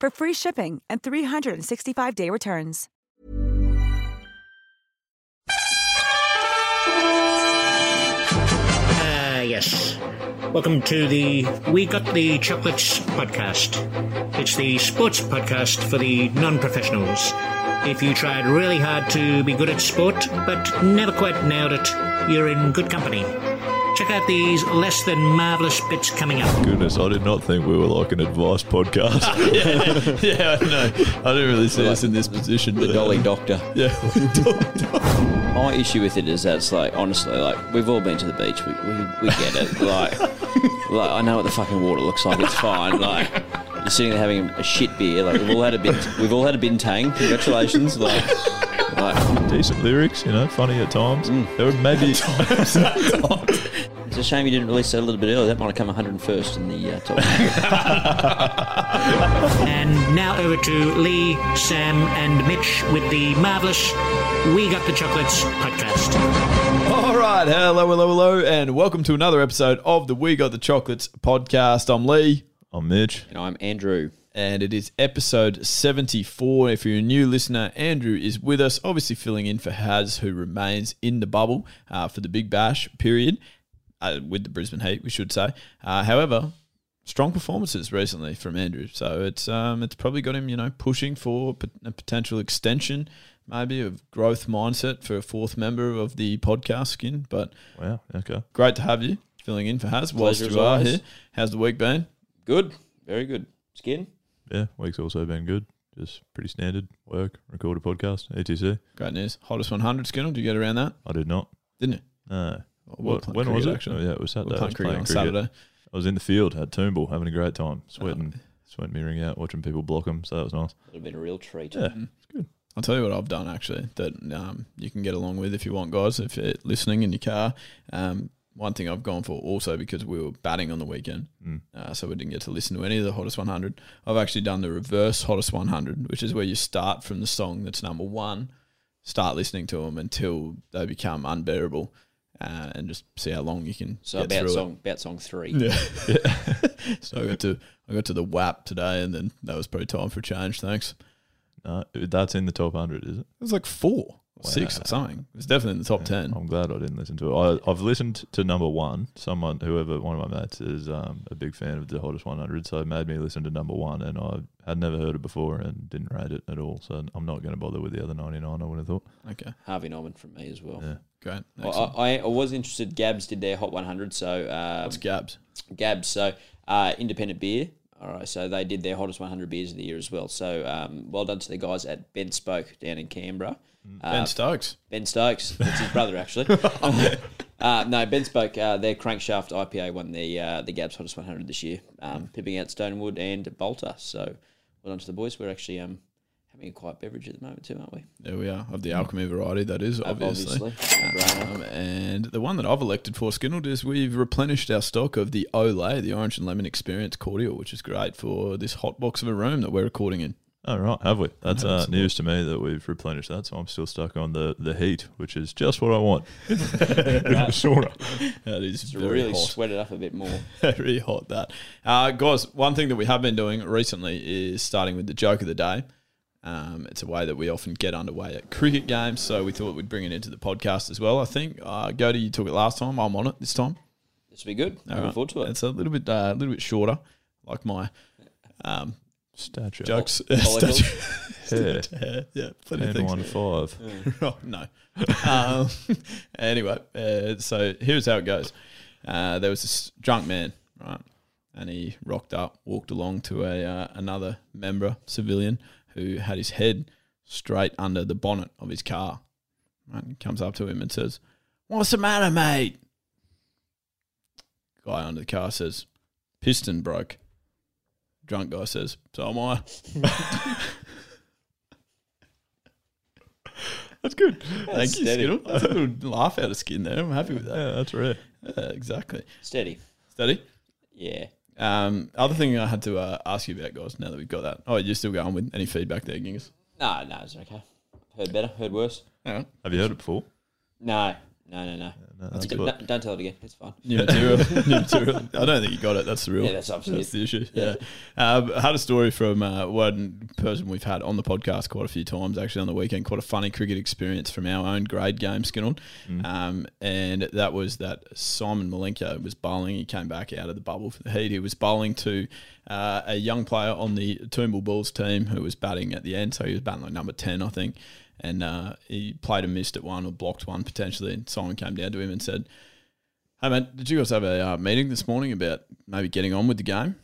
for free shipping and 365-day returns. Yes. Welcome to the We Got the Chocolates podcast. It's the sports podcast for the non-professionals. If you tried really hard to be good at sport, but never quite nailed it, you're in good company. Check out these less than marvellous bits coming up. Goodness, I did not think we were like an advice podcast. Yeah, I know. I didn't really see us in this position. The Dolly Doctor. Yeah. My issue with it is that it's like, honestly, like, we've all been to the beach. We get it. Like, I know what the fucking water looks like. It's fine. Like, you're sitting there having a shit beer. Like, we've all had a bintang. Congratulations. Like, decent lyrics, you know, funny at times. There were maybe times. It's a shame you didn't release that a little bit earlier. That might have come 101st in the top. And now over to Lee, Sam and Mitch with the marvellous We Got the Chocolates podcast. All right, hello, and welcome to another episode of the We Got the Chocolates podcast. I'm Lee. I'm Mitch. And I'm Andrew. And it is episode 74. If you're a new listener, Andrew is with us, obviously filling in for Haz, who remains in the bubble for the Big Bash period, with the Brisbane Heat, we should say. However, strong performances recently from Andrew. So it's probably got him, you know, pushing for a potential extension, maybe of growth mindset for a fourth member of the podcast skin. But wow, okay, great to have you filling in for Haz whilst you are here. How's the week been? Good, very good. Skin? Yeah, week's also been good. Just pretty standard work, record a podcast, etc. Great news. Hottest 100 schedule. Did you get around that? I did not. Didn't it? No. When was it? Actually, yeah, it was Saturday. I was playing cricket on Saturday. I was in the field at Turnbull, having a great time, sweating me ring out, watching people block them. So that was nice. It would have been a real treat. Yeah, it's good. I'll tell you what I've done actually that you can get along with if you want, guys. If you're listening in your car. One thing I've gone for also because we were batting on the weekend, so we didn't get to listen to any of the Hottest 100. I've actually done the reverse Hottest 100, which is where you start from the song that's number one, start listening to them until they become unbearable, and just see how long you can get through it. About song three. Yeah. So I got to the WAP today, and then that was probably time for a change, thanks. No, that's in the top 100, is it? It was like 4. Wow. 6 or something. It's definitely in the top 10. I'm glad I didn't listen to it. I've listened to number 1. One of my mates is a big fan of the Hottest 100, so made me listen to number 1, and I had never heard it before and didn't rate it at all. So I'm not going to bother with the other 99. I would have thought. Okay, Harvey Norman from me as well. Yeah, great. Well, I was interested. GABS did their Hot 100. So what's GABS? GABS. So independent beer. All right, so they did their Hottest 100 beers of the year as well. So well done to the guys at BentSpoke down in Canberra. Ben Stokes. That's his brother, actually. No, BentSpoke, their Crankshaft IPA won the GABS Hottest 100 this year, pipping out Stonewood and Bolter. So well done to the boys. We're actually having a quiet beverage at the moment too, aren't we? There we are, of the Alchemy variety, that is, obviously. And the one that I've elected for, Skindled, is we've replenished our stock of the Olay, the Orange and Lemon Experience Cordial, which is great for this hot box of a room that we're recording in. Oh, right, have we? That's news to me that we've replenished that, so I'm still stuck on the heat, which is just what I want. Sauna. That is very really hot. Sweat it up a bit more. Very hot, that. Guys, one thing that we have been doing recently is starting with the joke of the day. It's a way that we often get underway at cricket games, so we thought we'd bring it into the podcast as well, I think. Goody, you took it last time. I'm on it this time. This will be good. Looking forward to it. It's a little bit shorter, like my... Stature. Jokes. Stature. Hair. Hair. Yeah, plenty of things. 1.5. Yeah. Oh, no. Anyway, so here's how it goes. There was this drunk man, right? And he rocked up, walked along to a another member, civilian, who had his head straight under the bonnet of his car. Right? He comes up to him and says, "What's the matter, mate?" Guy under the car says, "Piston broke." Drunk guy says, "So am I." That's good. That's Thank steady. You, Skittle. That's a little laugh out of skin there. I'm happy with that. Yeah, that's rare. Yeah, exactly. Steady. Steady? Yeah. Other thing I had to ask you about, guys, now that we've got that. Oh, you're still going with any feedback there, Gingas? No, it's okay. Heard better, heard worse. Yeah. Have you heard it before? No. That's good. Don't tell it again. It's fine. New material. I don't think you got it. That's the real. Yeah, that's the issue. Yeah. I had a story from one person we've had on the podcast quite a few times, actually, on the weekend. Quite a funny cricket experience from our own grade game, Skinnon. Mm. And that was that Simon Malenka was bowling. He came back out of the bubble for the Heat. He was bowling to a young player on the Turnbull Bulls team who was batting at the end. So he was batting like number 10, I think. And he played and missed at one or blocked one potentially. And Simon came down to him and said, "Hey, man, did you guys have a meeting this morning about maybe getting on with the game?"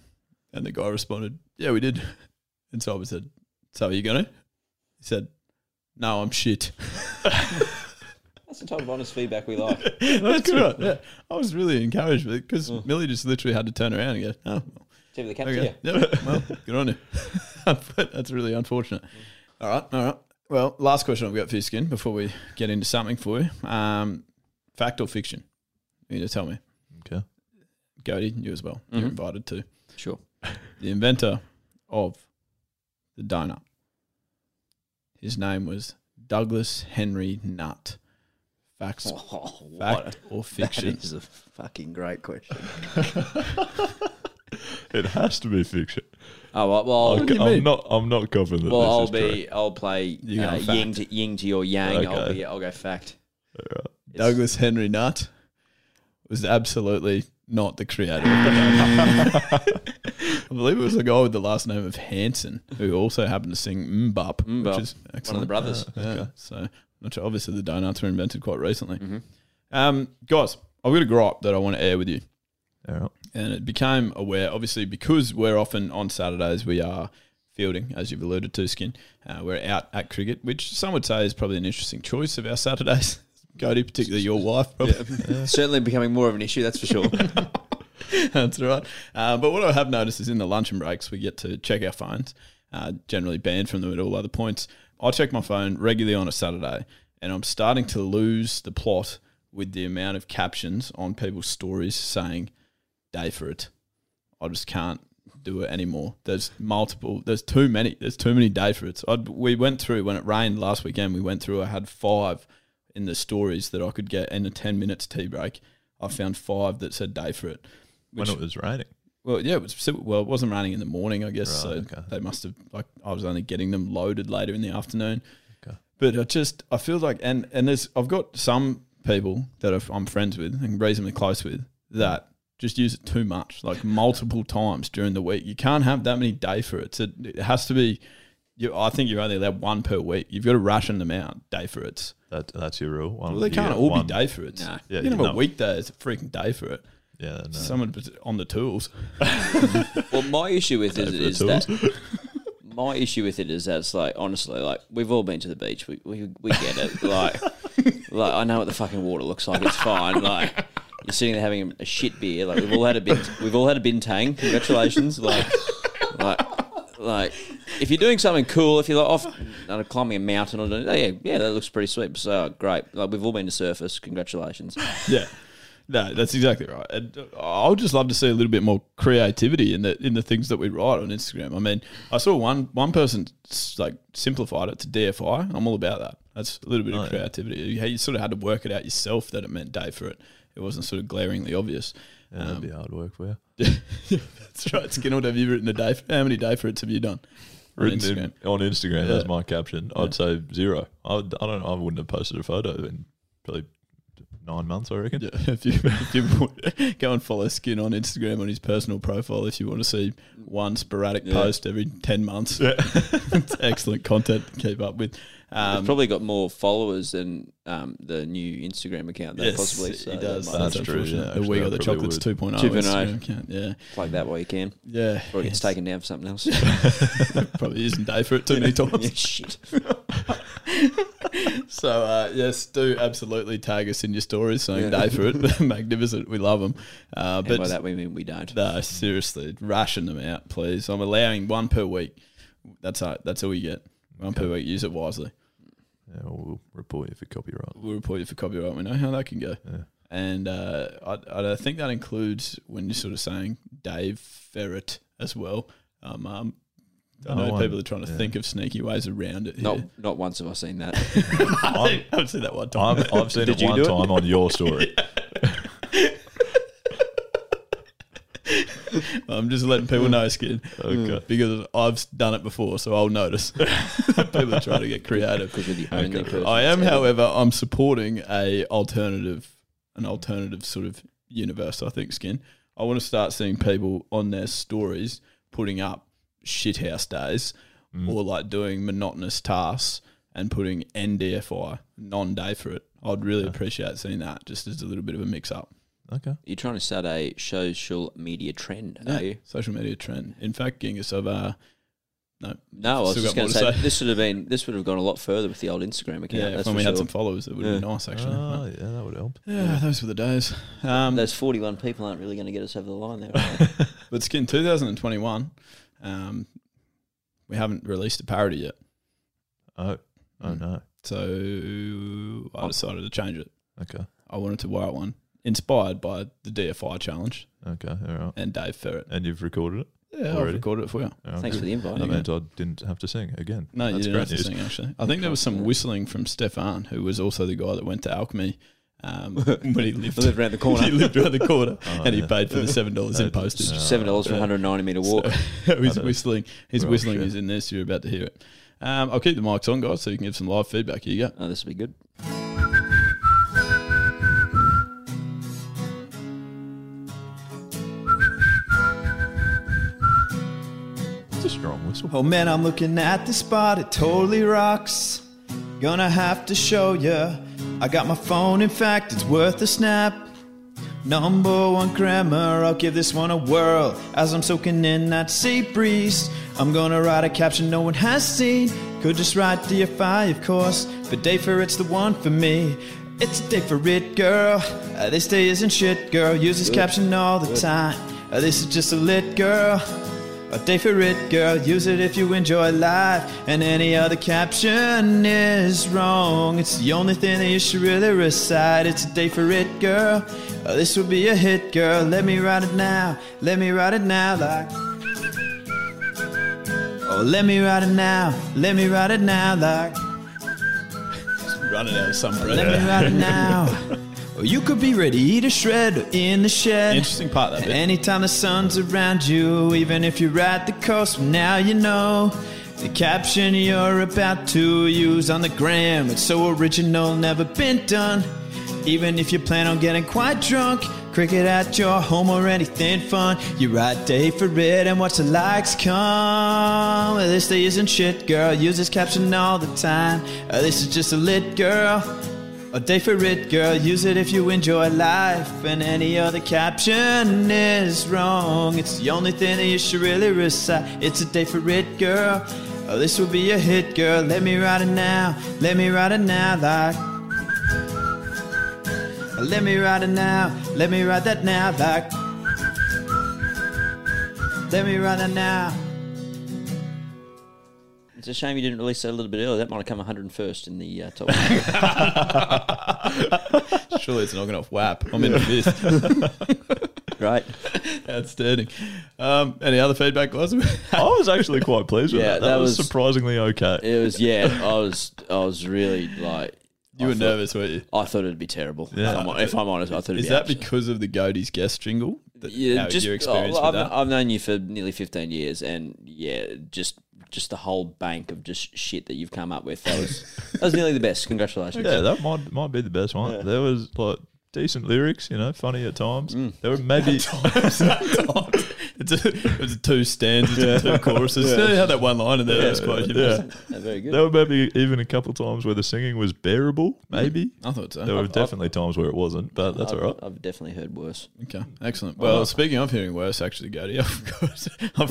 And the guy responded, "Yeah, we did." And Simon said, "So are you going to?" He said, "No, I'm shit." That's the type of honest feedback we like. That's good. Yeah. I was really encouraged with it because Millie just literally had to turn around and go, "Oh, well, tip of the cap to you." Yeah, well, good on you. But that's really unfortunate. Yeah. All right. Well, last question I've got for you, Skin, before we get into something for you. Fact or fiction? You need to tell me. Okay. Goaty, you as well. Mm-hmm. You're invited too. Sure. The inventor of the donut. His name was Douglas Henry Nutt. Fact or fiction? That is a fucking great question. It has to be fiction. Oh well, I'm not confident. Well, I'll play yin to your yang. Okay. I'll go fact. Right. Douglas Henry Nutt was absolutely not the creator of the I believe it was the guy with the last name of Hanson, who also happened to sing Mbop, which is excellent. One of the brothers. Okay. So, obviously, the donuts were invented quite recently. Mm-hmm. Guys, I've got a gripe that I want to air with you. All right. And it became aware, obviously, because we're often on Saturdays, we are fielding, as you've alluded to, Skin. We're out at cricket, which some would say is probably an interesting choice of our Saturdays. Cody, particularly your wife, probably. Yeah. Certainly becoming more of an issue, that's for sure. That's right. But what I have noticed is in the luncheon breaks, we get to check our phones, generally banned from them at all other points. I check my phone regularly on a Saturday, and I'm starting to lose the plot with the amount of captions on people's stories saying, "Day for it." I just can't do it anymore. There's too many. There's too many day for it. We went through, when it rained last weekend, I had 5 in the stories that I could get in a 10 minutes tea break. I found 5 that said day for it. Which, when it was raining? Well, yeah, it wasn't raining in the morning, I guess. Right, so okay. They must have, like, I was only getting them loaded later in the afternoon. Okay. But I feel like, and I've got some people that I'm friends with and reasonably close with that just use it too much, like multiple times during the week. You can't have that many day for it. It has to be, I think you're only allowed one per week. You've got to ration them out, day for it. That's your rule. Well, they can't all be day for it. No. Yeah, you can have a weekday as a freaking day for it. Yeah, no. Someone on the tools. Well, my issue with it is that it's like, honestly, like, we've all been to the beach. We get it. Like, I know what the fucking water looks like. It's fine. Like, you're sitting there having a shit beer. Like, we've all had a bintang. Congratulations. Like, if you're doing something cool, if you're like off climbing a mountain, or yeah, that looks pretty sweet. So great. Like, we've all been to surface. Congratulations. Yeah. No, that's exactly right. And I would just love to see a little bit more creativity in the things that we write on Instagram. I mean, I saw one person, like, simplified it to DFI. I'm all about that. That's a little bit of creativity. Yeah. You sort of had to work it out yourself that it meant day for it. It wasn't sort of glaringly obvious. Yeah, that'd be hard work for you. That's right. Skinner, have you written a day? How many day for it have you done? Written on Instagram. Yeah. That's my caption. I'd say 0. I don't know. I wouldn't have posted a photo in probably 9 months, I reckon. Yeah, if you go and follow Skin on Instagram on his personal profile if you want to see one sporadic post every 10 months. Yeah. It's excellent content to keep up with. He's probably got more followers than the new Instagram account. Yes, possibly. So he does. That's true. Yeah, the We Got the Chocolates 2.0 Instagram account. Yeah, plug that while you can. Yeah, or it gets taken down for something else. Probably isn't day for it too many times. Yeah, shit. So yes, do absolutely tag us in your stories saying day for it. Magnificent, we love them. But by that we mean we don't. No, seriously, ration them out, please. I'm allowing one per week. That's all you get. One per week. Use it wisely. Yeah, we'll report you for copyright. We know how that can go. Yeah. And I think that includes when you're sort of saying Dave Ferret as well. I know people are trying to think of sneaky ways around it. Not once have I seen that. I've seen that one time. I've seen it one time on your story. I'm just letting people know, Skin, because I've done it before, so I'll notice. People are trying to get creative. The only I am, however, I'm supporting an alternative sort of universe, I think, Skin. I want to start seeing people on their stories putting up shithouse days or like doing monotonous tasks and putting NDFI, non-day for it. I'd really appreciate seeing that just as a little bit of a mix-up. Okay. You're trying to start a social media trend, are you? Social media trend. In fact, Genghis, I was just going to say this would have gone a lot further with the old Instagram account. Yeah, that's when we had some followers, it would have been nice, actually. Oh, yeah, that would help. Yeah, those were the days. Those 41 people aren't really going to get us over the line there, are they? But Skin, 2021, we haven't released a parody yet. Oh no. So I decided to change it. Okay. I wanted to write one. Inspired by the DFI challenge. Okay, all right. And Dave Ferret. And you've recorded it? Yeah, already? I've recorded it for you. Oh, thanks for the invite. That meant I didn't have to sing again. No, you didn't have to sing, actually. I think there was some whistling from Stefan, who was also the guy that went to Alchemy when he lived around the corner. He lived around the corner, and he paid for the $7 in postage. $7 for a 190-metre walk. So he's whistling. His whistling is in there, so you're about to hear it. I'll keep the mics on, guys, so you can give some live feedback. Here you go. Oh, this will be good. Oh man, I'm looking at this spot, it totally rocks. Gonna have to show ya. I got my phone, in fact, it's worth a snap. Number one grammar, I'll give this one a whirl. As I'm soaking in that sea breeze, I'm gonna write a caption no one has seen. Could just write DFI, of course, but day for it's the one for me. It's a day for it, girl. This day isn't shit, girl. Use this caption all the time. This is just a lit, girl. A day for it, girl. Use it if you enjoy life. And any other caption is wrong. It's the only thing that you should really recite. It's a day for it, girl. This will be a hit, girl. Let me write it now. Let me write it now. Like, oh, let me write it now. Let me write it now. Like, just running out of some bread. Let me write it now. Or you could be ready to shred or in the shed. Interesting part of it. Anytime the sun's around you, even if you're at the coast, well, now you know the caption you're about to use on the gram. It's so original, never been done. Even if you plan on getting quite drunk, cricket at your home or anything fun, you write day for it and watch the likes come. This day isn't shit, girl. Use this caption all the time. This is just a lit, girl. A day for it, girl. Use it if you enjoy life. And any other caption is wrong. It's the only thing that you should really recite. It's a day for it, girl. Oh, this will be a hit, girl. Let me write it now. Let me write it now. Like, oh, let me write it now. Let me write that now. Like, let me write it now. It's a shame you didn't release that a little bit earlier. That might have come 101st in the top 100. Surely it's knocking off WAP. I'm in fifth. Great. Outstanding. Any other feedback, guys? I was actually quite pleased with that. That was surprisingly okay. It was, I was really like... I thought, nervous, weren't you? I thought it'd be terrible. Yeah. If I'm honest, I thought it'd be... Is that absolutely. Because of the Goaties guest jingle? Your experience with that? I've known you for nearly 15 years and, just the whole bank of just shit that you've come up with. That was nearly the best. Congratulations. Yeah, that might be the best one. Yeah. There was like decent lyrics, you know, funny at times. There were maybe at times. It's two stanzas, two choruses. Yeah. They had that one line in there. Yeah, very good. There were maybe even a couple of times where the singing was bearable. Maybe I thought so. There were definitely times where it wasn't, but that's all right. I've definitely heard worse. Okay, excellent. Well, speaking of hearing worse, actually, Gaddy, I've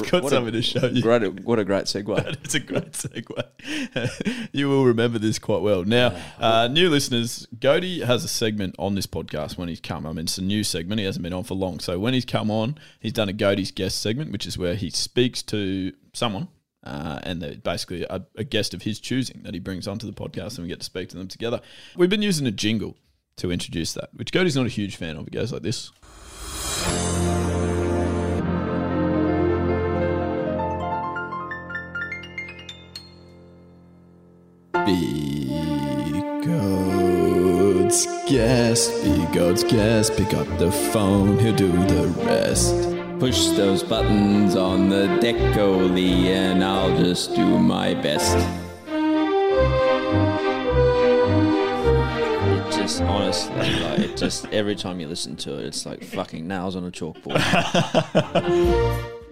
got something to show you. What a great segue! It's a great segue. You will remember this quite well. Now, new listeners, Gaddy has a segment on this podcast when he's come. I mean, it's a new segment. He hasn't been on for long, so when he's come on, he's done a Gaddy's guest segment, which is where he speaks to someone and they're basically a guest of his choosing that he brings onto the podcast and we get to speak to them together. We've been using a jingle to introduce that, which Gaddy's not a huge fan of. It goes like this. Be God's guest, pick up the phone, he'll do the rest. Push those buttons on the deck, Olay, and I'll just do my best. It just, honestly, like, it just, every time you listen to it, it's like fucking nails on a chalkboard.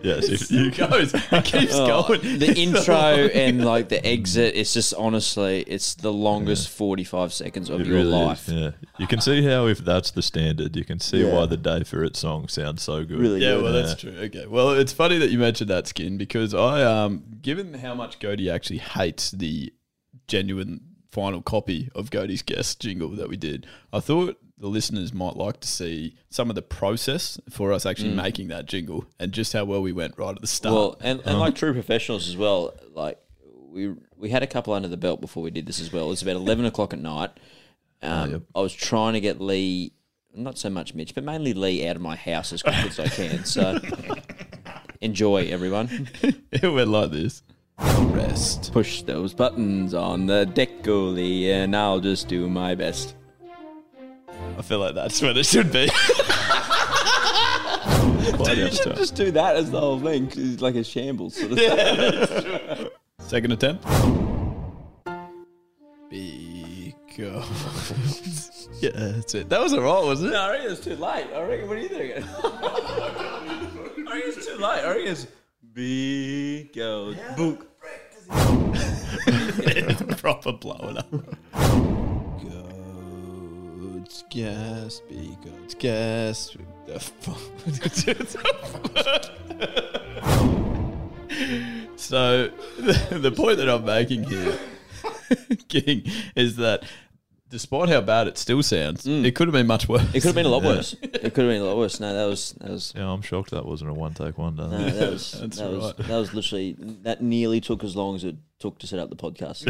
Yes, it goes, it keeps going. The intro and like the exit, it's just honestly, it's the longest 45 seconds of your life. Yeah. You can see how, if that's the standard, you can see why the Day For It song sounds so good. Really good. Well, that's true. Okay. Well, it's funny that you mentioned that, Skin, because I, given how much Gaddy actually hates the genuine final copy of Gaddy's guest jingle that we did, I thought the listeners might like to see some of the process for us actually making that jingle and just how well we went right at the start. Well, and like true professionals as well, like we had a couple under the belt before we did this as well. It was about 11 o'clock at night. I was trying to get Lee, not so much Mitch, but mainly Lee out of my house as quick as I can. So enjoy, everyone. It went like this. Rest. Push those buttons on the deck, Olay, and I'll just do my best. I feel like that's where it should be. Dude, you should just do that as the whole thing. It's like a shambles sort of thing. Second attempt. Because yeah, that's it. That was all right, wasn't it? No, I reckon it's too late. I reckon. What do you think? I reckon it's too late. I reckon it's because book. It's proper blowing up. Yes, be God's guest. So the point that I'm making here, King, is that despite how bad it still sounds, it could have been much worse. It could have been a lot worse. It could have been a lot worse. No, that was. Yeah, I'm shocked that wasn't a one take wonder. No, that was literally, that nearly took as long as it took to set up the podcast.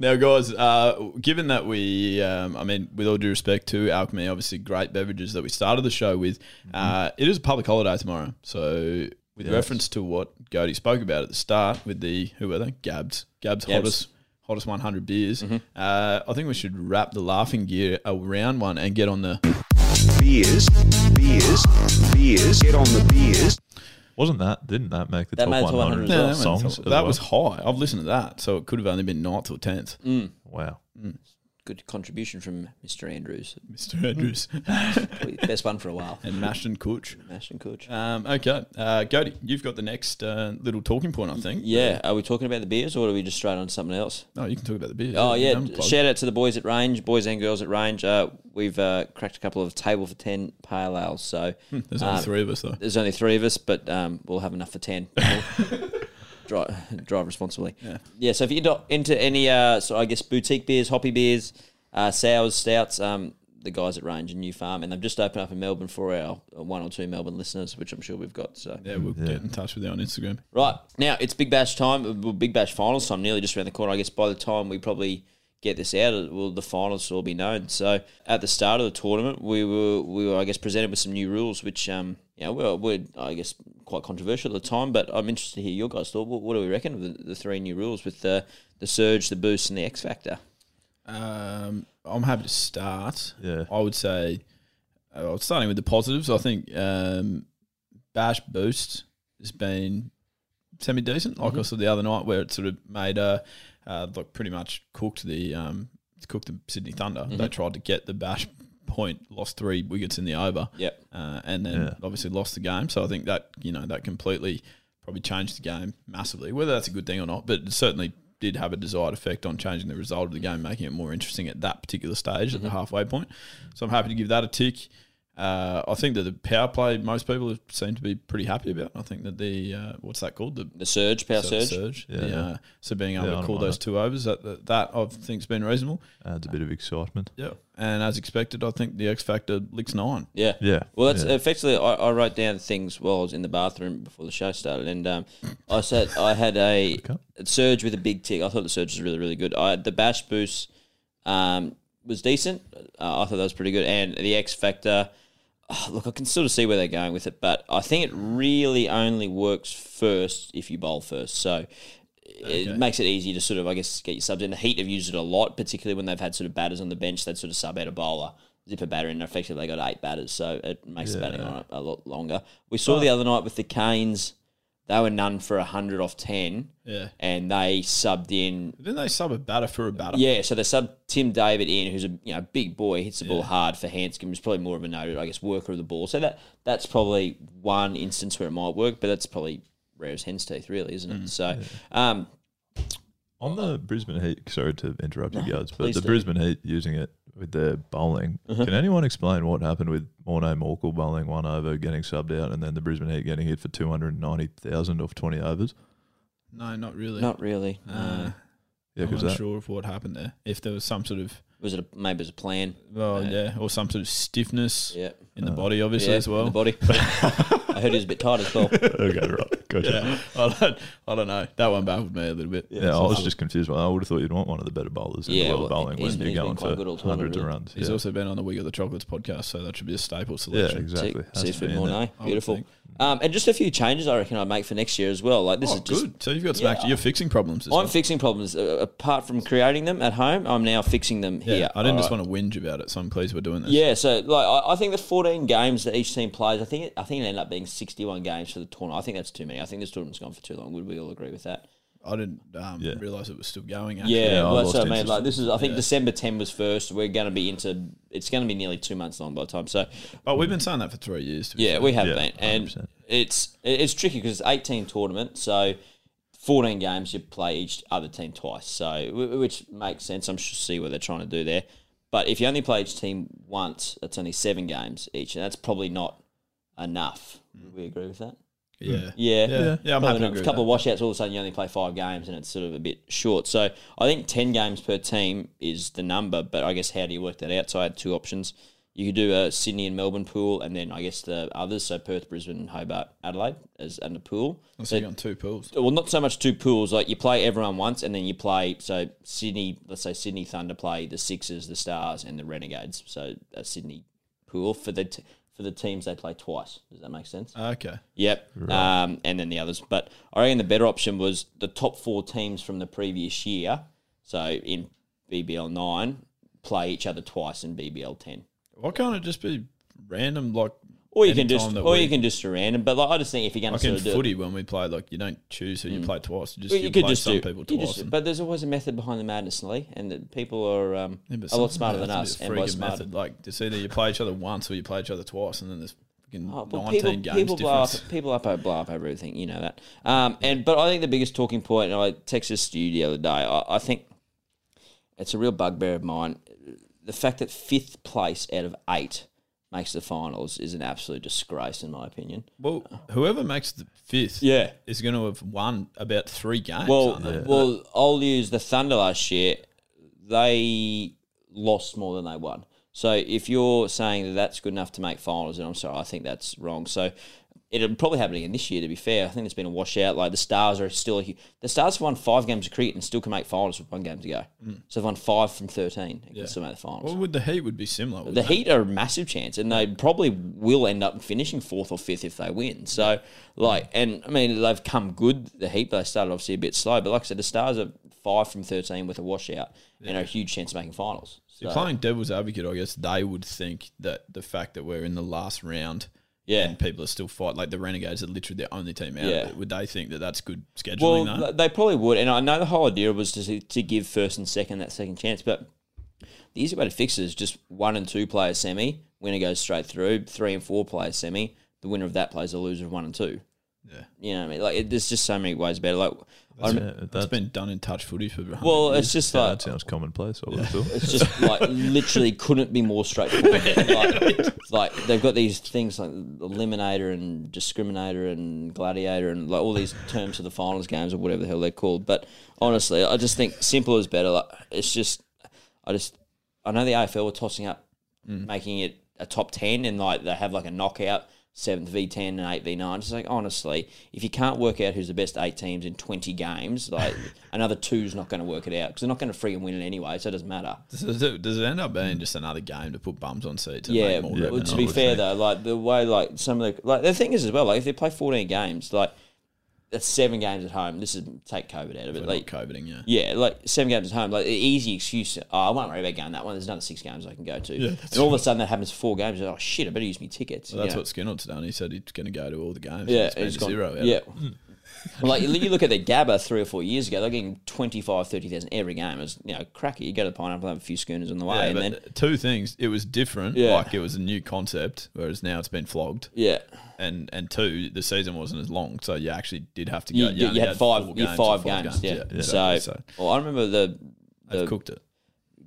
Now, guys, given that we, I mean, with all due respect to Alchemy, obviously great beverages that we started the show with, it is a public holiday tomorrow. So with reference to what Gaddy spoke about at the start with the, who were they? GABS. Hottest 100 beers. I think we should wrap the laughing gear around one and get on the beers, get on the beers. Wasn't that? Didn't that make the top 100 songs? That was high. I've listened to that, so it could have only been 9th or 10th. Wow. good contribution from Mr. Andrews. Mr. Andrews. Best one for a while. And Mashton Kutch. Mashton Kutch. Okay. Goaty, you've got the next little talking point, I think. Yeah. Are we talking about the beers or are we just straight on to something else? No, you can talk about the beers. Oh, yeah. Shout out to the boys at Range, boys and girls at Range. We've cracked a couple of table for 10 pale ales. So, there's only three of us, though. There's only three of us, but we'll have enough for 10. Drive responsibly. Yeah. So if you're into any, so I guess boutique beers, hoppy beers, sours, stouts, the guys at Range and New Farm, and they've just opened up in Melbourne for our one or two Melbourne listeners, which I'm sure we've got. So yeah, we'll get in touch with you on Instagram. Right now, it's Big Bash time. Well, Big Bash finals time, nearly just around the corner. I guess by the time we probably get this out, will the finals will be known. So at the start of the tournament, we were I guess presented with some new rules, which were I guess quite controversial at the time. But I'm interested to hear your guys' thought. What do we reckon of the three new rules with the surge, the boost, and the X factor? I'm happy to start. Yeah, I would say starting with the positives. I think Bash Boost has been semi decent. Like I saw the other night, where it sort of made a like pretty much cooked the Sydney Thunder. Mm-hmm. They tried to get the Bash point, lost 3 wickets in the over, and then obviously lost the game. So I think that that completely probably changed the game massively. Whether that's a good thing or not, but it certainly did have a desired effect on changing the result of the game, making it more interesting at that particular stage at the halfway point. So I'm happy to give that a tick. I think that the power play, most people seem to be pretty happy about. I think that the, what's that called? The surge, power surge. Yeah. So being able to call those 2 overs, that I think has been reasonable. Adds a bit of excitement. Yeah. And as expected, I think the X Factor licks 9. Yeah. Yeah. Well, that's effectively, I wrote down things while I was in the bathroom before the show started. And I said I had a surge with a big tick. I thought the surge was really, really good. The Bash Boost was decent. I thought that was pretty good. And the X Factor... Look, I can sort of see where they're going with it, but I think it really only works first if you bowl first. So it makes it easy to sort of, I guess, get your subs in. The Heat have used it a lot, particularly when they've had sort of batters on the bench. They'd sort of sub out a bowler, zip a batter in, and effectively they got 8 batters, so it makes the batting on it a lot longer. We saw the other night with the Canes, they were none for 100 off 10, and they subbed in. Didn't they sub a batter for a batter? Yeah, so they subbed Tim David in, who's a big boy, hits the ball hard for Hanscom, who's probably more of a noted, I guess, worker of the ball. So that's probably one instance where it might work, but that's probably rare as hen's teeth, really, isn't it? So, on the Brisbane Heat, sorry to interrupt you guys, but the Brisbane Heat using it with their bowling. Can anyone explain what happened with Mornay Morkel bowling 1 over, getting subbed out, and then the Brisbane Heat getting hit for 290,000 off 20 overs? No, not really. Not really. I'm not sure of what happened there. If there was some sort of... maybe it was a plan. Well, or some sort of stiffness in the body, obviously, as well. In the body. I heard he was a bit tight as well. Okay, right. Gotcha. Yeah. I don't know. That one baffled me a little bit. Yeah, I was just confused. I would have thought you'd want one of the better bowlers in the world of bowling when you're going for hundreds of runs. He's also been on the We Got the Chocolates podcast, so that should be a staple selection. Yeah, exactly. Seafood Mornay. Beautiful. And just a few changes I reckon I'd make for next year as well. Like this is just good. So you've got some you're fixing problems as well. I'm fixing problems. Apart from creating them at home, I'm now fixing them here. I didn't just want to whinge about it, so I'm pleased we're doing this. Yeah, so like I think the 14 games that each team plays, I think it ended up being 61 games for the tournament. I think that's too many. I think this tournament's gone for too long. Would we all agree with that? I didn't realise it was still going. Actually. Yeah, well, that's what I mean. Like this is, I think December 10 was first. We're going to be into. It's going to be nearly 2 months long by the time. So, but we've been saying that for 3 years. We have been, 100%. And it's tricky because it's 18 tournament, so 14 games you play each other team twice. So which makes sense. I'm sure see what they're trying to do there. But if you only play each team once, it's only 7 games each, and that's probably not enough. Would we agree with that? Yeah, I'm happy to agree. A couple of washouts, all of a sudden you only play 5 games and it's sort of a bit short. So I think 10 games per team is the number, but I guess how do you work that out? So I had 2 options. You could do a Sydney and Melbourne pool and then I guess the others, so Perth, Brisbane, Hobart, Adelaide and a pool. So you're on 2 pools. Well, not so much 2 pools. Like you play everyone once and then you play, so Sydney, let's say Sydney Thunder play the Sixers, the Stars and the Renegades. So a Sydney pool for the... For the teams they play twice. Does that make sense? Okay. Yep. Right. And then the others. But I reckon the better option was the top 4 teams from the previous year, so in BBL 9, play each other twice in BBL 10. Why can't it just be random, like... Or you can just, do random. But like, I just think if you're going to sort of do footy when we play, like you don't choose who you play twice. You just you play some people twice. But there's always a method behind the madness, Lee, and the people are a lot smarter than us. And by smarter, like it's either you play each other once or you play each other twice, and then there's 19 games difference. People blow up over everything. You know that. But I think the biggest talking point, and I texted Stu the other day. I think it's a real bugbear of mine. The fact that 5th place out of 8 makes the finals is an absolute disgrace, in my opinion. Well, whoever makes the 5th is going to have won about 3 games. Well, I'll use the Thunder last year. They lost more than they won. So if you're saying that that's good enough to make finals, and I'm sorry, I think that's wrong. So it'll probably happen again this year, to be fair. I think it's been a washout. Like, the Stars are still the Stars have won 5 games of cricket and still can make finals with 1 game to go. So they've won 5 from 13 and can still make the finals. Well, the Heat would be similar. The Heat are a massive chance, and they probably will end up finishing 4th or 5th if they win. So, like, and I mean, they've come good, the Heat, but they started obviously a bit slow. But like I said, the Stars are 5 from 13 with a washout and are a huge chance of making finals. So you're playing devil's advocate, I guess they would think that the fact that we're in the last round. Yeah, and people are still fighting. Like, the Renegades are literally their only team out of it. Would they think that that's good scheduling, though? Well, they probably would. And I know the whole idea was to give first and second that second chance. But the easy way to fix it is just 1 and 2 players semi. Winner goes straight through. 3 and 4 players semi. The winner of that plays the loser of 1 and 2. Yeah. You know what I mean? Like, there's just so many ways better. Like, that's been done in touch footy for it's just like... That sounds commonplace. It's just like literally couldn't be more straightforward. like they've got these things like eliminator and discriminator and gladiator and like all these terms of the finals games or whatever the hell they're called. But honestly, I just think simple is better. Like, it's just... I know the AFL were tossing up, making it a top 10 and like they have like a knockout... 7th v 10 and 8 v 9. It's like, honestly, if you can't work out who's the best 8 teams in 20 games, like another 2's not going to work it out because they're not going to frigging win it anyway. So it doesn't matter. Does it end up being just another game to put bums on seats? And make more revenue, to be fair though, like the way like some of the the thing is as well, like if they play 14 games, like that's 7 games at home. This is take COVID out of it. Like COVIDing, like 7 games at home. Like the easy excuse. Oh, I won't worry about going that one. There's another 6 games I can go to. Yeah, and all of a sudden that happens 4 games. Oh shit! I better use my tickets. Well, that's what Skinner's done. He said he's going to go to all the games. Yeah, it's gone, 0. Like you look at the GABA 3 or 4 years ago, they're getting 25,000-30,000 every game. It's cracky. You go to the Pineapple, have a few schooners on the way, and then 2 things. It was different. Yeah. Like it was a new concept, whereas now it's been flogged. Yeah. And 2, the season wasn't as long, so you actually did have to go. You had 5 games. Yeah. So well, I remember they've cooked it.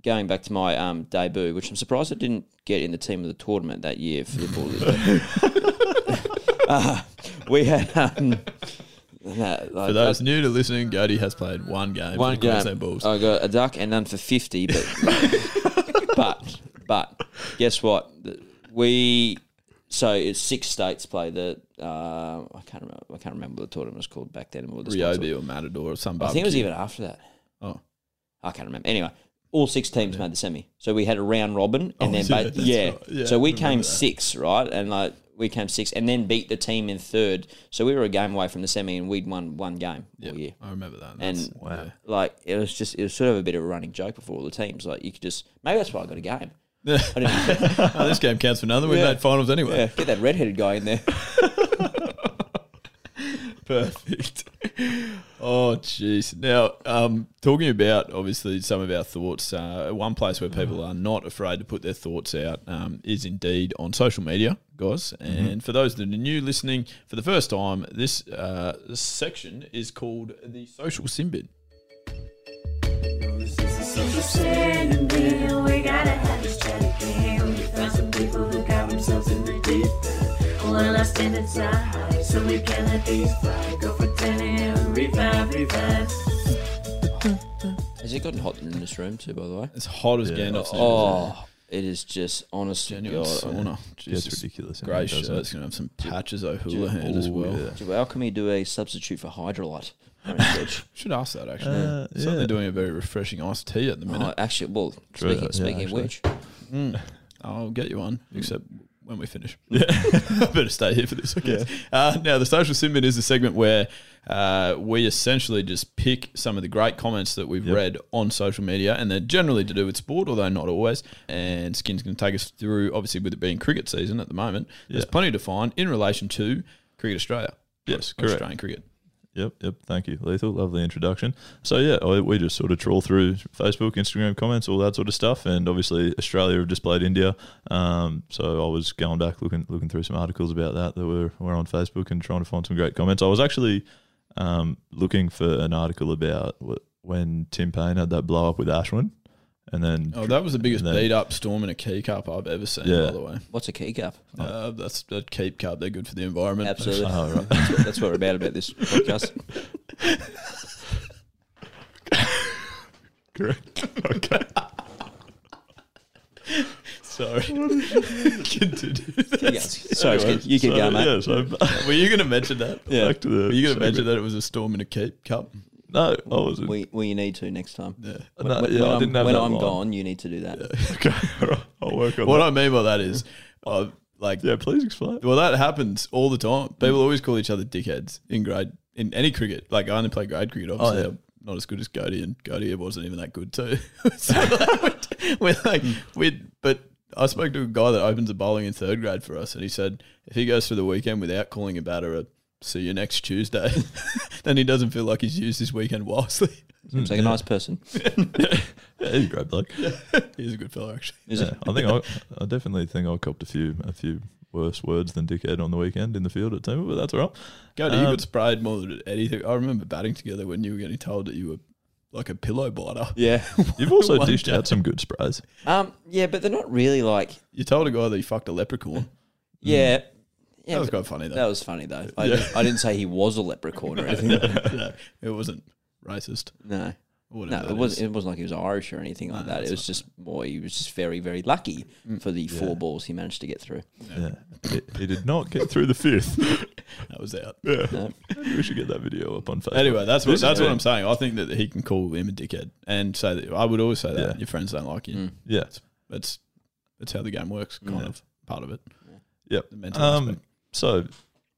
Going back to my debut, which I'm surprised I didn't get in the team of the tournament that year for the Bulls. We had. For those new to listening, Gody has played 1 game. 1 game. I got a duck and none for 50. But but guess what? So it's 6 states play the. I can't remember what the tournament was called back then. Ryobi or Matador or something. I think it was even after that. Oh, I can't remember. Anyway, all 6 teams made the semi. So we had a round robin and right. So we came that. 6 right and like. We came 6th and then beat the team in 3rd. So we were a game away from the semi and we'd won 1 game all year. I remember that. And like it was sort of a bit of a running joke before all the teams. Like you could just maybe that's why I got a game. Yeah. This game counts for another. We've made finals anyway. Yeah, get that redheaded guy in there. Perfect. Oh, jeez. Now, talking about, obviously, some of our thoughts, one place where people are not afraid to put their thoughts out is indeed on social media, guys. And for those that are new listening for the first time, this section is called the Social Sin Bin. This is the Social Sin Bin. We got to have this chat again. We found some people who got themselves in the deep end. Well, I stand inside, so we can at least fly. Go for 10 and revive. Has it gotten hot in this room too, by the way? It's hot as Gandalf's. Oh, it is just, honestly, God, sauna. It's ridiculous. Grey shirt. It's going to have some patches of hula hand as well. Yeah. Do Alchemy do a substitute for Hydrolite? Should ask that, actually. So they're doing a very refreshing iced tea at the minute. Actually, well, speaking of which, I'll get you one, except... when we finish. Yeah. Better stay here for this, I guess. Yeah. Now, the social segment is a segment where we essentially just pick some of the great comments that we've read on social media, and they're generally to do with sport, although not always. And Skin's going to take us through, obviously, with it being cricket season at the moment, there's plenty to find in relation to Cricket Australia. Yes, correct. Australian cricket. Yep. Thank you, Lethal. Lovely introduction. So, we just sort of trawl through Facebook, Instagram comments, all that sort of stuff. And obviously, Australia have just played India. So I was going back looking through some articles about that were on Facebook and trying to find some great comments. I was actually looking for an article about when Tim Payne had that blow up with Ashwin. And then that was the biggest beat up storm in a key cup I've ever seen, by the way. What's a key cup? That's a keep cup. They're good for the environment. Absolutely. Oh, right. That's what we're about this podcast. Correct. Okay. Sorry. You can go, mate. Yeah, were you going to mention that? Yeah. Back to the were you going to mention that it was a storm in a keep cup? No, I wasn't. Well, you need to next time. Yeah. When I'm gone, you need to do that. Yeah. Okay, all right. I'll work on that. What I mean by that is, please explain. Well, that happens all the time. People always call each other dickheads in any cricket. Like, I only play grade cricket, obviously. Oh, yeah. I'm not as good as Goaty, and Goaty wasn't even that good too. So but I spoke to a guy that opens a bowling in third grade for us, and he said if he goes through the weekend without calling a batter a see you next Tuesday, then he doesn't feel like he's used his weekend wisely. Seems like a nice person. He's a great bloke. Yeah. He's a good fella, actually. I definitely think I copped a few worse words than dickhead on the weekend in the field at Turnbull, but that's all right. Goaty, you got sprayed more than anything. I remember batting together when you were getting told that you were like a pillow biter. Yeah. You've also dished out some good sprays. Yeah, but they're not really like... You told a guy that he fucked a leprechaun. Yeah. Mm. Yeah, that was quite funny, though. That was funny, though. I didn't say he was a leprechaun or anything. No, it wasn't racist. No. It wasn't like he was Irish or anything like that. It was just more, he was just very, very lucky for the four balls he managed to get through. Yeah. He did not get through the fifth. That was out. Yeah. No. We should get that video up on Facebook. Anyway, that's what I'm saying. I think that he can call him a dickhead and say that. I would always say that your friends don't like you. Mm. Yeah. That's how the game works, kind of part of it. Yeah. The mental aspect. So,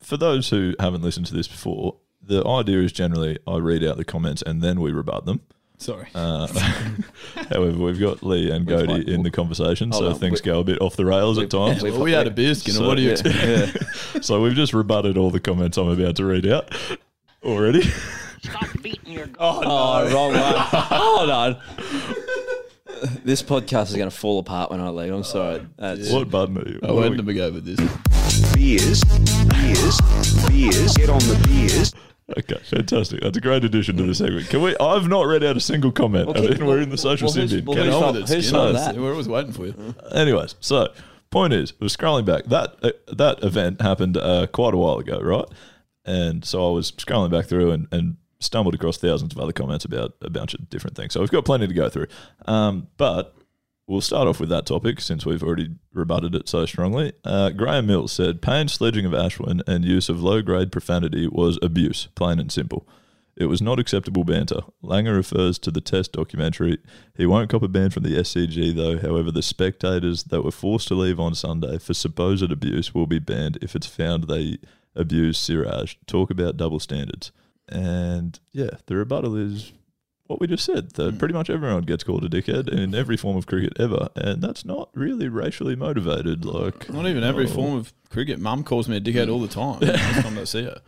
for those who haven't listened to this before, the idea is generally I read out the comments and then we rebut them. Sorry. However, we've got Lee and Goaty in the conversation, things go a bit off the rails at times. We had a beer skin. What do you expect? So, we've just rebutted all the comments I'm about to read out already. Stop beating your... Oh, no. Wrong one. Hold on. This podcast is going to fall apart when I leave. I'm sorry. What button are you? I went to go with this. Beers. Get on the beers. Okay, fantastic. That's a great addition to the segment. Can we? I've not read out a single comment. Okay, we're in the social scene. Who's that? We're always waiting for you. Anyways, so point is, we're scrolling back. That event happened quite a while ago, right? And so I was scrolling back through and stumbled across thousands of other comments about a bunch of different things. So we've got plenty to go through. But we'll start off with that topic since we've already rebutted it so strongly. Graham Mills said, Payne's sledging of Ashwin and use of low-grade profanity was abuse, plain and simple. It was not acceptable banter. Langer refers to the Test documentary. He won't cop a ban from the SCG, though. However, the spectators that were forced to leave on Sunday for supposed abuse will be banned if it's found they abused Siraj. Talk about double standards. And the rebuttal is what we just said, that pretty much everyone gets called a dickhead in every form of cricket ever, and that's not really racially motivated. Like, not even every form of cricket. Mum calls me a dickhead all the time. Last time I see her,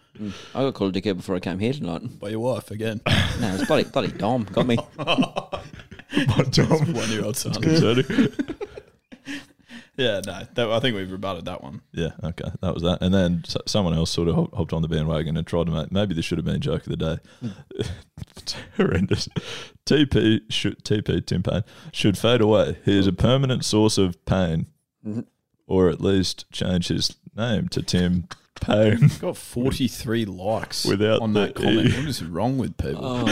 I got called a dickhead before I came here tonight. By your wife again? No, it's bloody Dom got me. My Dom, 1-year-old son. Yeah, no, I think we've rebutted that one. Yeah, okay, that was that. And then someone else sort of hopped on the bandwagon and tried to make, maybe this should have been joke of the day. It's horrendous. TP, Tim Payne, should fade away. He is a permanent source of pain, or at least change his name to Tim Payne. He's got 43 likes on that comment. What is wrong with people? Oh,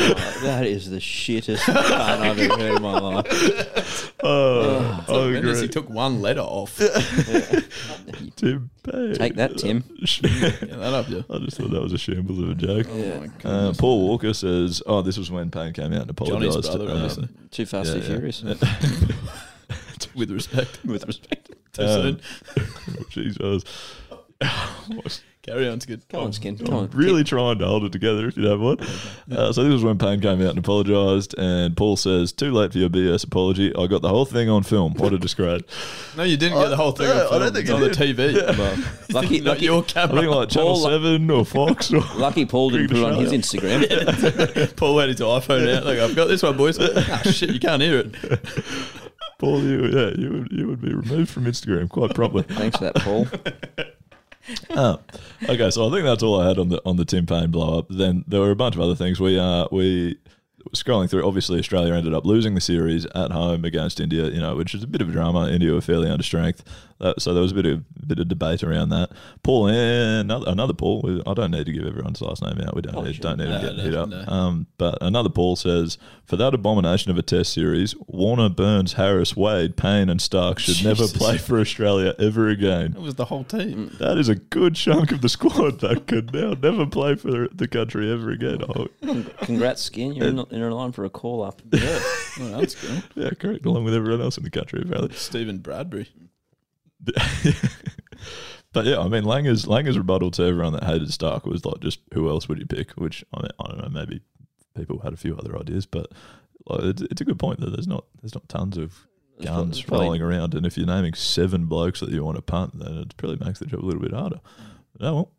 that is the shittest pain I've ever heard in my life. I agree. He took one letter off. Tim Payne. Take that, Tim. Get that up, yeah. I just thought that was a shambles of a joke. Oh my goodness. Paul Walker says, this was when Payne came out and apologised. Too fast and furious. With respect. Too soon. Jesus. Carry on, it's good. Come on, Skin. Come on. Really trying to hold it together if you don't mind. So this was when Payne came out and apologised, and Paul says, too late for your BS apology. I got the whole thing on film. What a disgrace. No, you didn't get the whole thing on film. I don't think it's on the TV. Yeah. Lucky your camera. I think like Channel 7 or Fox. Or lucky Paul didn't put it on his Instagram. Paul had his iPhone out. Like, I've got this one, boys. Ah, shit, you can't hear it. Paul, you would be removed from Instagram quite promptly. Thanks for that, Paul. Okay, so I think that's all I had on the Tim Payne blow up. Then there were a bunch of other things. We scrolling through. Obviously, Australia ended up losing the series at home against India. You know, which is a bit of a drama. India were fairly under strength, so there was a bit of debate around that. Paul, another Paul. I don't need to give everyone's last name out. We don't need to get hit up. No. But another Paul says, for that abomination of a Test series, Warner, Burns, Harris, Wade, Payne, and Stark should never play for Australia ever again. It was the whole team. That is a good chunk of the squad that could now never play for the country ever again. Oh. Congrats, Skin. You're not. You're in line for a call up. Yeah, well, that's good. Yeah, correct. Along with everyone else in the country, apparently. Stephen Bradbury. But yeah, I mean, Langer's rebuttal to everyone that hated Stark was like, just who else would you pick? Which I mean, I don't know. Maybe people had a few other ideas, but like, it's a good point that there's not tons of guns rolling around, and if you're naming seven blokes that you want to punt, then it probably makes the job a little bit harder. No,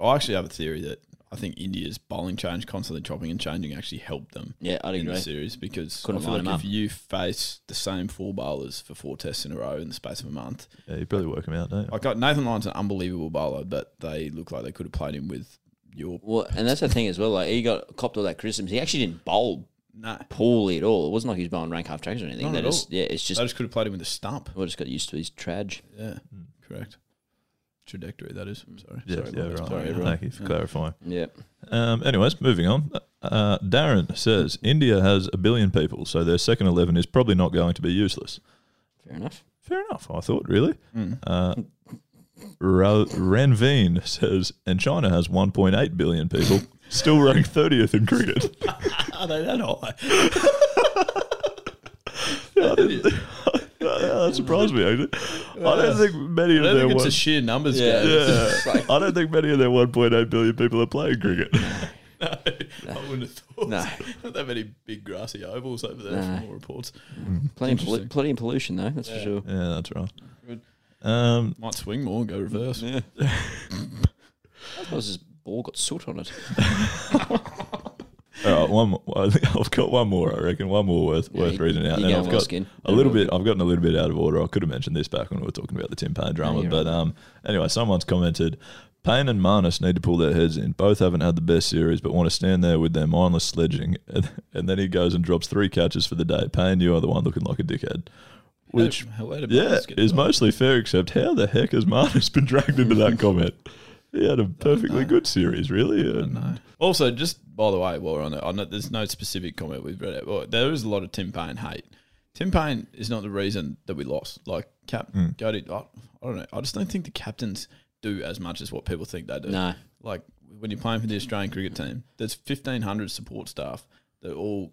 I actually have a theory that. I think India's bowling change, constantly chopping and changing, actually helped them. Yeah, I'd agree. The series because I feel like if you face the same four bowlers for four tests in a row in the space of a month, yeah, you probably work them out, don't you? Like Nathan Lyon's an unbelievable bowler, but they look like they could have played him with your. Well, and that's the thing as well. Like he got copped all that criticism. He actually didn't bowl poorly at all. It wasn't like he was bowling rank half tracks or anything. They just could have played him with a stump. Well, just got used to his traj. Yeah, correct. Trajectory, that is. I'm sorry. Yes, sorry, right. Sorry, everyone. Thank you for clarifying. Yeah. Anyways, moving on. Darren says, India has 1 billion people, so their second 11 is probably not going to be useless. Fair enough, I thought, really. Mm. Ranveen says, and China has 1.8 billion people, still ranked 30th in cricket. Are they that high? Yeah, that surprised me, actually. I don't think it's a sheer numbers game. Yeah. Like, I don't think many of their 1.8 billion people are playing cricket. No, I wouldn't have thought. No. Not that many big grassy ovals over there from all reports. Mm. Plenty of pollution, though, that's for sure. Yeah, that's right. Good. Might swing more and go reverse. Yeah. I suppose this ball got soot on it. All right, I've got one more, I reckon. One more worth reading out. And I've got I've gotten a little bit out of order. I could have mentioned this back when we were talking about the Tim Payne drama. Anyway, someone's commented, Payne and Marnus need to pull their heads in. Both haven't had the best series, but want to stand there with their mindless sledging. And then he goes and drops 3 catches for the day. Payne, you are the one looking like a dickhead. Which, is mostly fair, except how the heck has Marnus been dragged into that comment? He had a perfectly good series, really. Also, just by the way, while we're on it, I know there's no specific comment we've read out. Well, there is a lot of Tim Payne hate. Tim Payne is not the reason that we lost. Like, I don't know. I just don't think the captains do as much as what people think they do. No. Like, when you're playing for the Australian cricket team, there's 1,500 support staff that all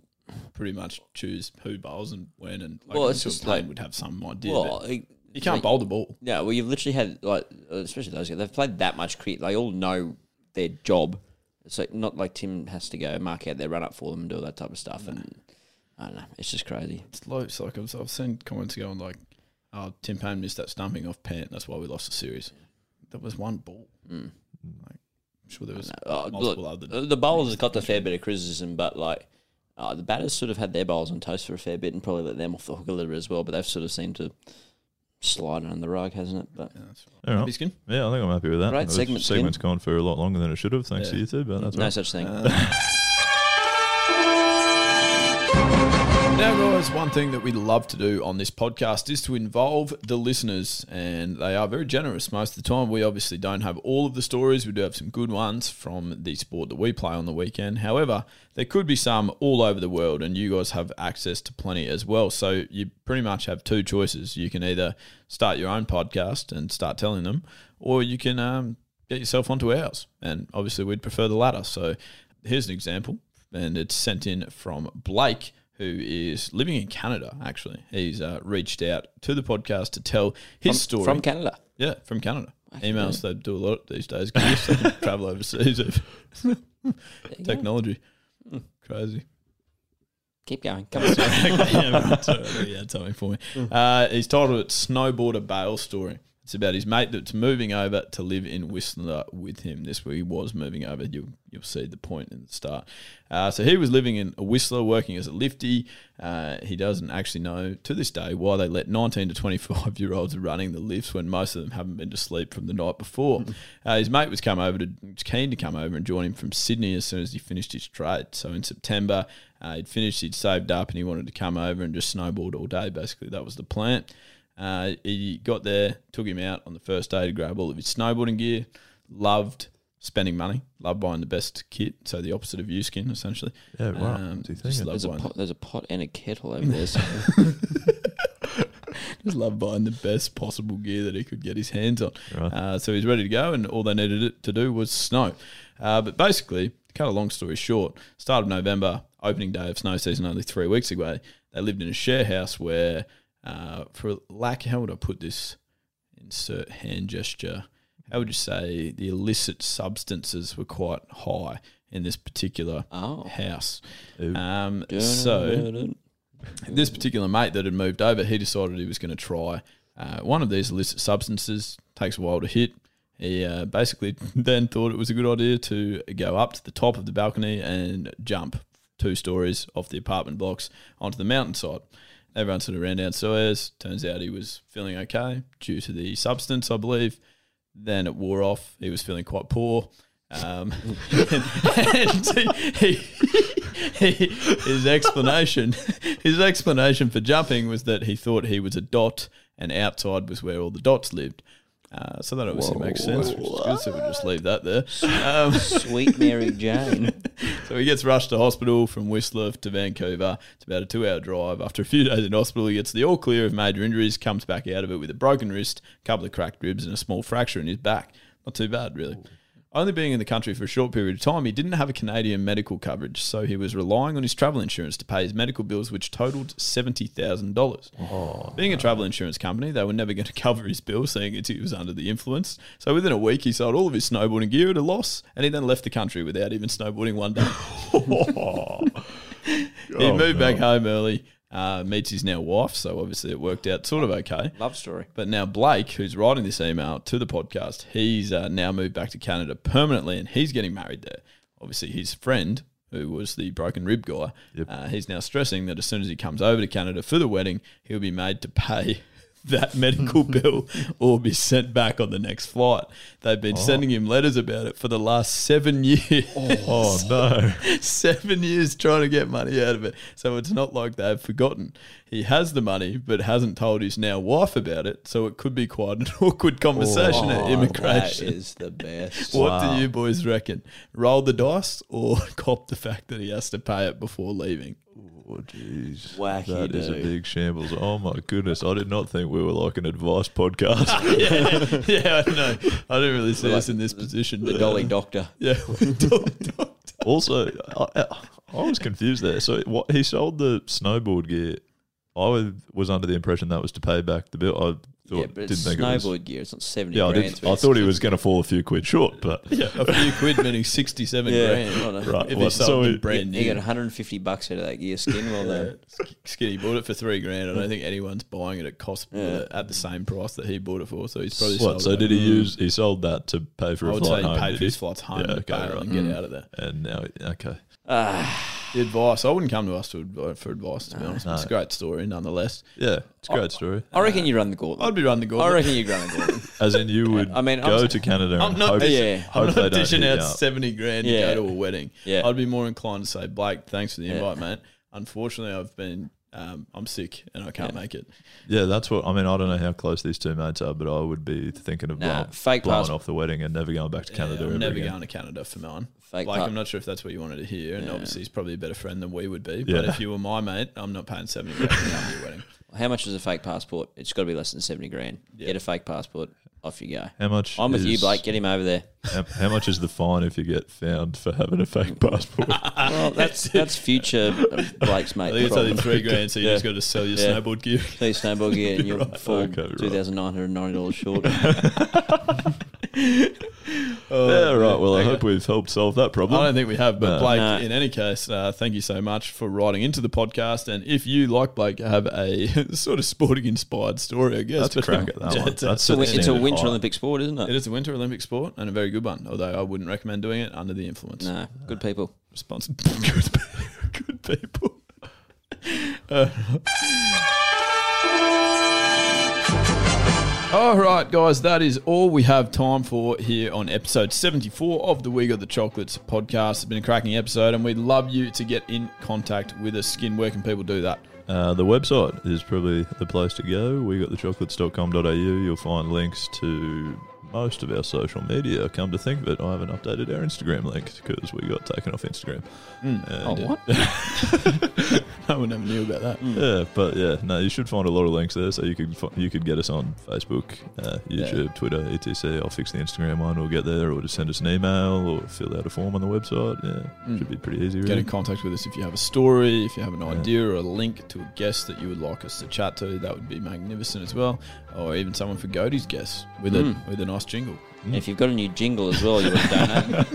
pretty much choose who bowls and when. And like, Payne would have some idea. Well, you can't bowl the ball. Yeah, well, you've literally had, like, especially those guys, they've played that much cricket. They all know their job. It's like, not like Tim has to go mark out their run-up for them and do all that type of stuff. No. And I don't know. It's just crazy. It's low. It's like I've seen comments going like, oh, Tim Payne missed that stumping off Pant. That's why we lost the series. There was one ball. Mm. Like, I'm sure there was multiple other. The bowlers have got a fair bit of criticism, but, like, the batters sort of had their bowls on toast for a fair bit and probably let them off the hook a little bit as well, but they've sort of seemed to... slide on the rug, hasn't it? But yeah, that's right. Happy Skin? Yeah, I think I'm happy with that. Right, segment's gone for a lot longer than it should have, thanks to you two, but that's no such thing. Now, guys, one thing that we love to do on this podcast is to involve the listeners, and they are very generous most of the time. We obviously don't have all of the stories. We do have some good ones from the sport that we play on the weekend. However, there could be some all over the world, and you guys have access to plenty as well. So you pretty much have 2 choices. You can either start your own podcast and start telling them, or you can get yourself onto ours. And obviously, we'd prefer the latter. So here's an example, and it's sent in from Blake, who is living in Canada, actually. He's reached out to the podcast to tell his story. From Canada? Yeah, from Canada. Emails, they do a lot these days. They can travel overseas. Technology. Mm. Crazy. Keep going. Come on. Yeah, tell me for me. He's titled it Snowboarder Bail Story. It's about his mate that's moving over to live in Whistler with him. This where he was moving over. You'll see the point in the start. So he was living in Whistler, working as a lifty. He doesn't actually know to this day why they let 19 to 25-year-olds running the lifts when most of them haven't been to sleep from the night before. His mate was keen to come over and join him from Sydney as soon as he finished his trade. So in September, he'd finished, he'd saved up, and he wanted to come over and just snowboard all day, basically. That was the plan. He got there, took him out on the first day to grab all of his snowboarding gear, loved spending money, loved buying the best kit, so the opposite of you skin, essentially. Yeah, right. There's a pot and a kettle over there. So. Just loved buying the best possible gear that he could get his hands on. Right. So he's ready to go, and all they needed to do was snow. But basically, to cut a long story short, start of November, opening day of snow season only 3 weeks ago, they lived in a share house where... how would I put this? Insert hand gesture. How would you say the illicit substances were quite high in this particular house? So this particular mate that had moved over, he decided he was going to try one of these illicit substances. Takes a while to hit. He basically then thought it was a good idea to go up to the top of the balcony and jump 2 stories off the apartment blocks onto the mountainside. Everyone sort of ran downstairs. Turns out he was feeling okay due to the substance, I believe. Then it wore off. He was feeling quite poor. His explanation for jumping was that he thought he was a dot and outside was where all the dots lived. So that obviously makes sense, which is good, so we'll just leave that there. Sweet Mary Jane. So he gets rushed to hospital from Whistler to Vancouver. It's about a 2-hour drive. After a few days in hospital, he gets the all clear of major injuries, comes back out of it with a broken wrist, a couple of cracked ribs and a small fracture in his back. Not too bad, really. Only being in the country for a short period of time, he didn't have a Canadian medical coverage, so he was relying on his travel insurance to pay his medical bills, which totaled $70,000. Being a travel insurance company, they were never going to cover his bill, seeing as he was under the influence. So within a week, he sold all of his snowboarding gear at a loss, and he then left the country without even snowboarding one day. He moved back home early. Meets his now wife, so obviously it worked out sort of okay. Love story. But now Blake, who's writing this email to the podcast, he's now moved back to Canada permanently and he's getting married there. Obviously his friend, who was the broken rib guy, he's now stressing that as soon as he comes over to Canada for the wedding, he'll be made to pay that medical bill or be sent back on the next flight. They've been sending him letters about it for the last 7 years. 7 years trying to get money out of it. So it's not like they've forgotten. He has the money but hasn't told his now wife about it, so it could be quite an awkward conversation at immigration. That is the best. What do you boys reckon? Roll the dice or cop the fact that he has to pay it before leaving? Oh, jeez. That is a big shambles. Oh, my goodness. I did not think we were like an advice podcast. Yeah, I know. I didn't really see us in this position. The dolly doctor. Yeah, dolly doctor. Also, I was confused there. So he sold the snowboard gear. I was under the impression that was to pay back the bill. But it's snowboard gear. It's not 70 grand. I thought he was going to fall a few quid short. But a few quid meaning 67 grand. Right. If brand new. He got $150 out of that gear skin. Skinny bought it for $3,000. I don't think anyone's buying it at cost at the same price that he bought it for. So he's probably sold it. So did he use – he sold that to pay for a flight home? I would say he paid for his flights home and get out of there. And now – okay. The advice. I wouldn't come to us for advice, to be honest. No. It's a great story, nonetheless. Yeah, it's a great story. I reckon you run the gauntlet. I'd be run the gauntlet. I reckon you'd run the gauntlet. As in you would go to Canada and hope I'm not dishing out 70 grand to go to a wedding. Yeah. I'd be more inclined to say, Blake, thanks for the invite, mate. Unfortunately, I've been... I'm sick and I can't make it. Yeah, that's what I mean. I don't know how close these two mates are, but I would be thinking of blowing off the wedding and never going back to Canada. Going to Canada for mine. I'm not sure if that's what you wanted to hear. And obviously, he's probably a better friend than we would be. But if you were my mate, I'm not paying $70,000 for your wedding. How much is a fake passport? It's got to be less than 70 grand. Yeah. Get a fake passport. Off you go. How much? I'm with you, Blake. Get him over there. How much is the fine if you get found for having a fake passport? Well, that's future Blake's mate. I think it's only $3,000, so you just got to sell your snowboard gear. Sell your snowboard gear and you'll fall $2,990 short. All right. Well, I hope we've helped solve that problem. I don't think we have, but Blake, in any case, thank you so much for writing into the podcast. And if you, like Blake, have a sort of sporting-inspired story, I guess. That's a crack at that one. It's a Winter Olympic sport, isn't it? It is a Winter Olympic sport and a very good one, although I wouldn't recommend doing it under the influence. No, good people. Responsible. Good people. All right, guys, that is all we have time for here on episode 74 of the We Got the Chocolates podcast. It's been a cracking episode, and we'd love you to get in contact with us. Skin, where can people do that? The website is probably the place to go. WeGotTheChocolates.com.au. You'll find links to most of our social media. Come to think of it, I haven't updated our Instagram link because we got taken off Instagram. What? I would never knew about that. Yeah, but yeah, no, you should find a lot of links there. So you could get us on Facebook, YouTube, Twitter, etc. I'll fix the Instagram one. We'll get there, or just send us an email, or fill out a form on the website. Yeah, should be pretty easy. Really. Get in contact with us if you have a story, if you have an idea or a link to a guest that you would like us to chat to. That would be magnificent as well, or even someone for Goaty's guest with a nice jingle. If you've got a new jingle as well, you would donate.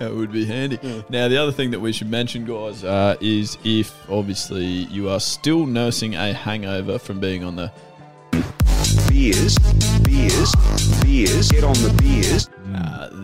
That would be handy. Now, the other thing that we should mention, guys, is if obviously you are still nursing a hangover from being on the beers, get on the beers,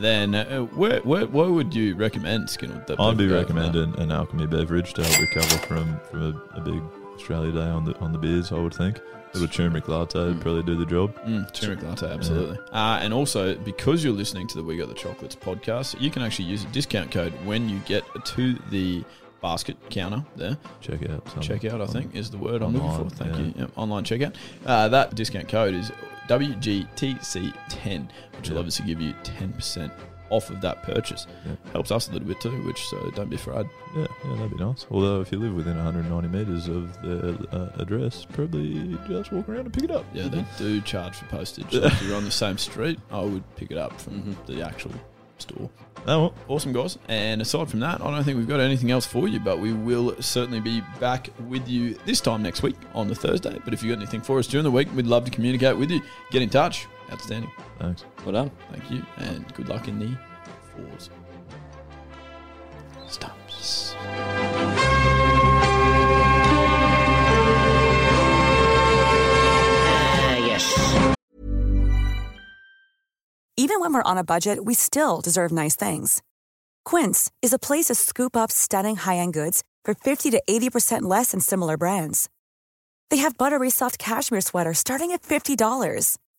then where would you recommend, Skinner? I'd be recommending an Alchemy beverage to help recover from a big Australia Day on the beers, I would think. A little turmeric latte would probably do the job. Turmeric latte, absolutely. Yeah. And also, because you're listening to the We Got the Chocolates podcast, you can actually use a discount code when you get to the basket counter there. Checkout, I think, is the word online, I'm looking for. Thank you. Yep, online checkout. That discount code is WGTC10, which will obviously give you 10% off of that purchase. Helps us a little bit too, which so don't be afraid. Yeah, that'd be nice. Although if you live within 190 metres of the address, probably just walk around and pick it up. Yeah, they do charge for postage. So if you're on the same street, I would pick it up from the actual store. Oh, awesome, guys. And aside from that, I don't think we've got anything else for you, but we will certainly be back with you this time next week on the Thursday. But if you've got anything for us during the week, we'd love to communicate with you. Get in touch. Outstanding. Thanks. Well done. Thank you. And good luck in the fours. Stumps. Yes. Even when we're on a budget, we still deserve nice things. Quince is a place to scoop up stunning high-end goods for 50 to 80% less than similar brands. They have buttery soft cashmere sweaters starting at $50.